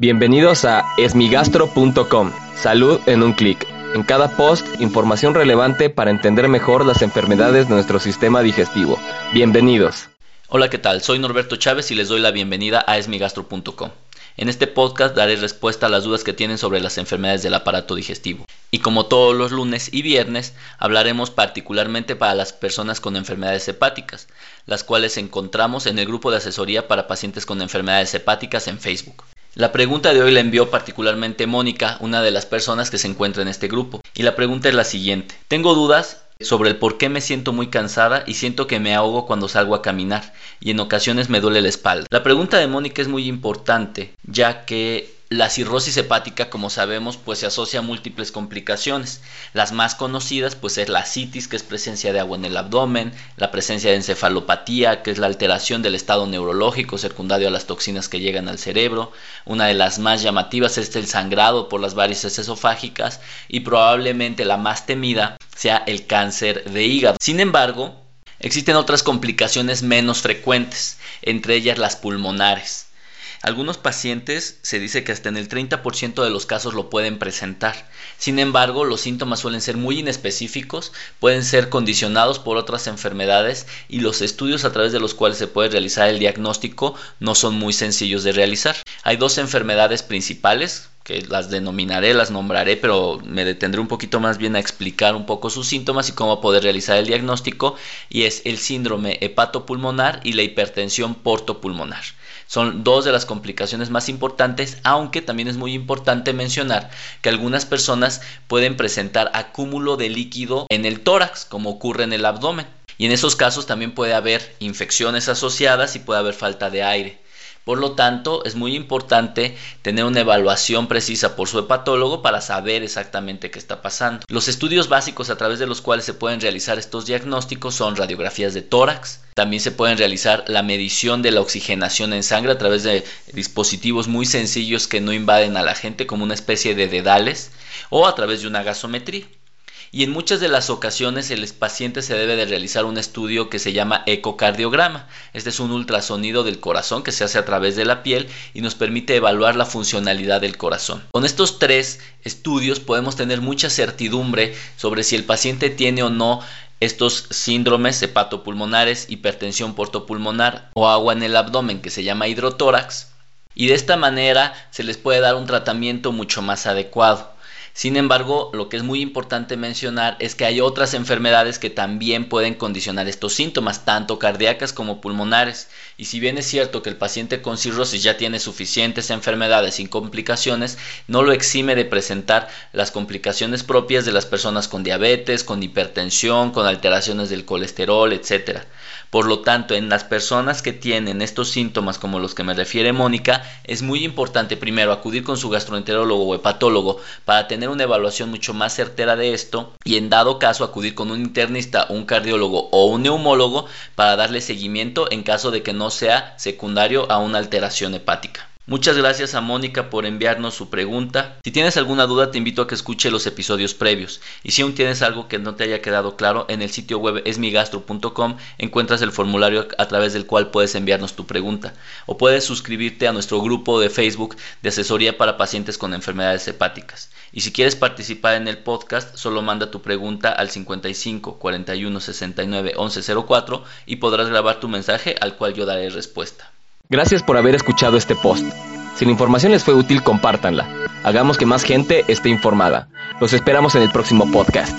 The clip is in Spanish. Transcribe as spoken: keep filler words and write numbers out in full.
Bienvenidos a Esmigastro punto com. Salud en un clic. En cada post, información relevante para entender mejor las enfermedades de nuestro sistema digestivo. Bienvenidos. Hola, ¿qué tal? Soy Norberto Chávez y les doy la bienvenida a Esmigastro punto com. En este podcast daré respuesta a las dudas que tienen sobre las enfermedades del aparato digestivo. Y como todos los lunes y viernes, hablaremos particularmente para las personas con enfermedades hepáticas, las cuales encontramos en el grupo de asesoría para pacientes con enfermedades hepáticas en Facebook. La pregunta de hoy la envió particularmente Mónica, una de las personas que se encuentra en este grupo. Y la pregunta es la siguiente. Tengo dudas sobre el por qué me siento muy cansada y siento que me ahogo cuando salgo a caminar y en ocasiones me duele la espalda. La pregunta de Mónica es muy importante, ya que la cirrosis hepática, como sabemos, pues se asocia a múltiples complicaciones. Las más conocidas pues es la citis, que es presencia de agua en el abdomen, la presencia de encefalopatía, que es la alteración del estado neurológico secundario a las toxinas que llegan al cerebro. Una de las más llamativas es el sangrado por las varices esofágicas y probablemente la más temida sea el cáncer de hígado. Sin embargo, existen otras complicaciones menos frecuentes, entre ellas las pulmonares. Algunos pacientes se dice que hasta en el treinta por ciento de los casos lo pueden presentar. Sin embargo, los síntomas suelen ser muy inespecíficos, pueden ser condicionados por otras enfermedades y los estudios a través de los cuales se puede realizar el diagnóstico no son muy sencillos de realizar. Hay dos enfermedades principales, que las denominaré, las nombraré, pero me detendré un poquito más bien a explicar un poco sus síntomas y cómo poder realizar el diagnóstico, y es el síndrome hepatopulmonar y la hipertensión portopulmonar. Son dos de las complicaciones más importantes, aunque también es muy importante mencionar que algunas personas pueden presentar acúmulo de líquido en el tórax, como ocurre en el abdomen. Y en esos casos también puede haber infecciones asociadas y puede haber falta de aire. Por lo tanto, es muy importante tener una evaluación precisa por su hepatólogo para saber exactamente qué está pasando. Los estudios básicos a través de los cuales se pueden realizar estos diagnósticos son radiografías de tórax. También se pueden realizar la medición de la oxigenación en sangre a través de dispositivos muy sencillos que no invaden a la gente, como una especie de dedales, o a través de una gasometría. Y en muchas de las ocasiones el paciente se debe de realizar un estudio que se llama ecocardiograma. Este es un ultrasonido del corazón que se hace a través de la piel y nos permite evaluar la funcionalidad del corazón. Con estos tres estudios podemos tener mucha certidumbre sobre si el paciente tiene o no estos síndromes hepatopulmonares, hipertensión portopulmonar o agua en el abdomen, que se llama hidrotórax. Y de esta manera se les puede dar un tratamiento mucho más adecuado. Sin embargo, lo que es muy importante mencionar es que hay otras enfermedades que también pueden condicionar estos síntomas, tanto cardíacas como pulmonares. Y si bien es cierto que el paciente con cirrosis ya tiene suficientes enfermedades sin complicaciones, no lo exime de presentar las complicaciones propias de las personas con diabetes, con hipertensión, con alteraciones del colesterol, etcétera. Por lo tanto, en las personas que tienen estos síntomas como los que me refiere Mónica, es muy importante primero acudir con su gastroenterólogo o hepatólogo para tener una evaluación mucho más certera de esto y, en dado caso, acudir con un internista, un cardiólogo o un neumólogo para darle seguimiento en caso de que no sea secundario a una alteración hepática. Muchas gracias a Mónica por enviarnos su pregunta. Si tienes alguna duda, te invito a que escuche los episodios previos. Y si aún tienes algo que no te haya quedado claro, en el sitio web esmigastro punto com encuentras el formulario a través del cual puedes enviarnos tu pregunta. O puedes suscribirte a nuestro grupo de Facebook de asesoría para pacientes con enfermedades hepáticas. Y si quieres participar en el podcast, solo manda tu pregunta al cincuenta y cinco, cuarenta y uno, sesenta y nueve, once cero cuatro y podrás grabar tu mensaje al cual yo daré respuesta. Gracias por haber escuchado este post. Si la información les fue útil, compártanla. Hagamos que más gente esté informada. Los esperamos en el próximo podcast.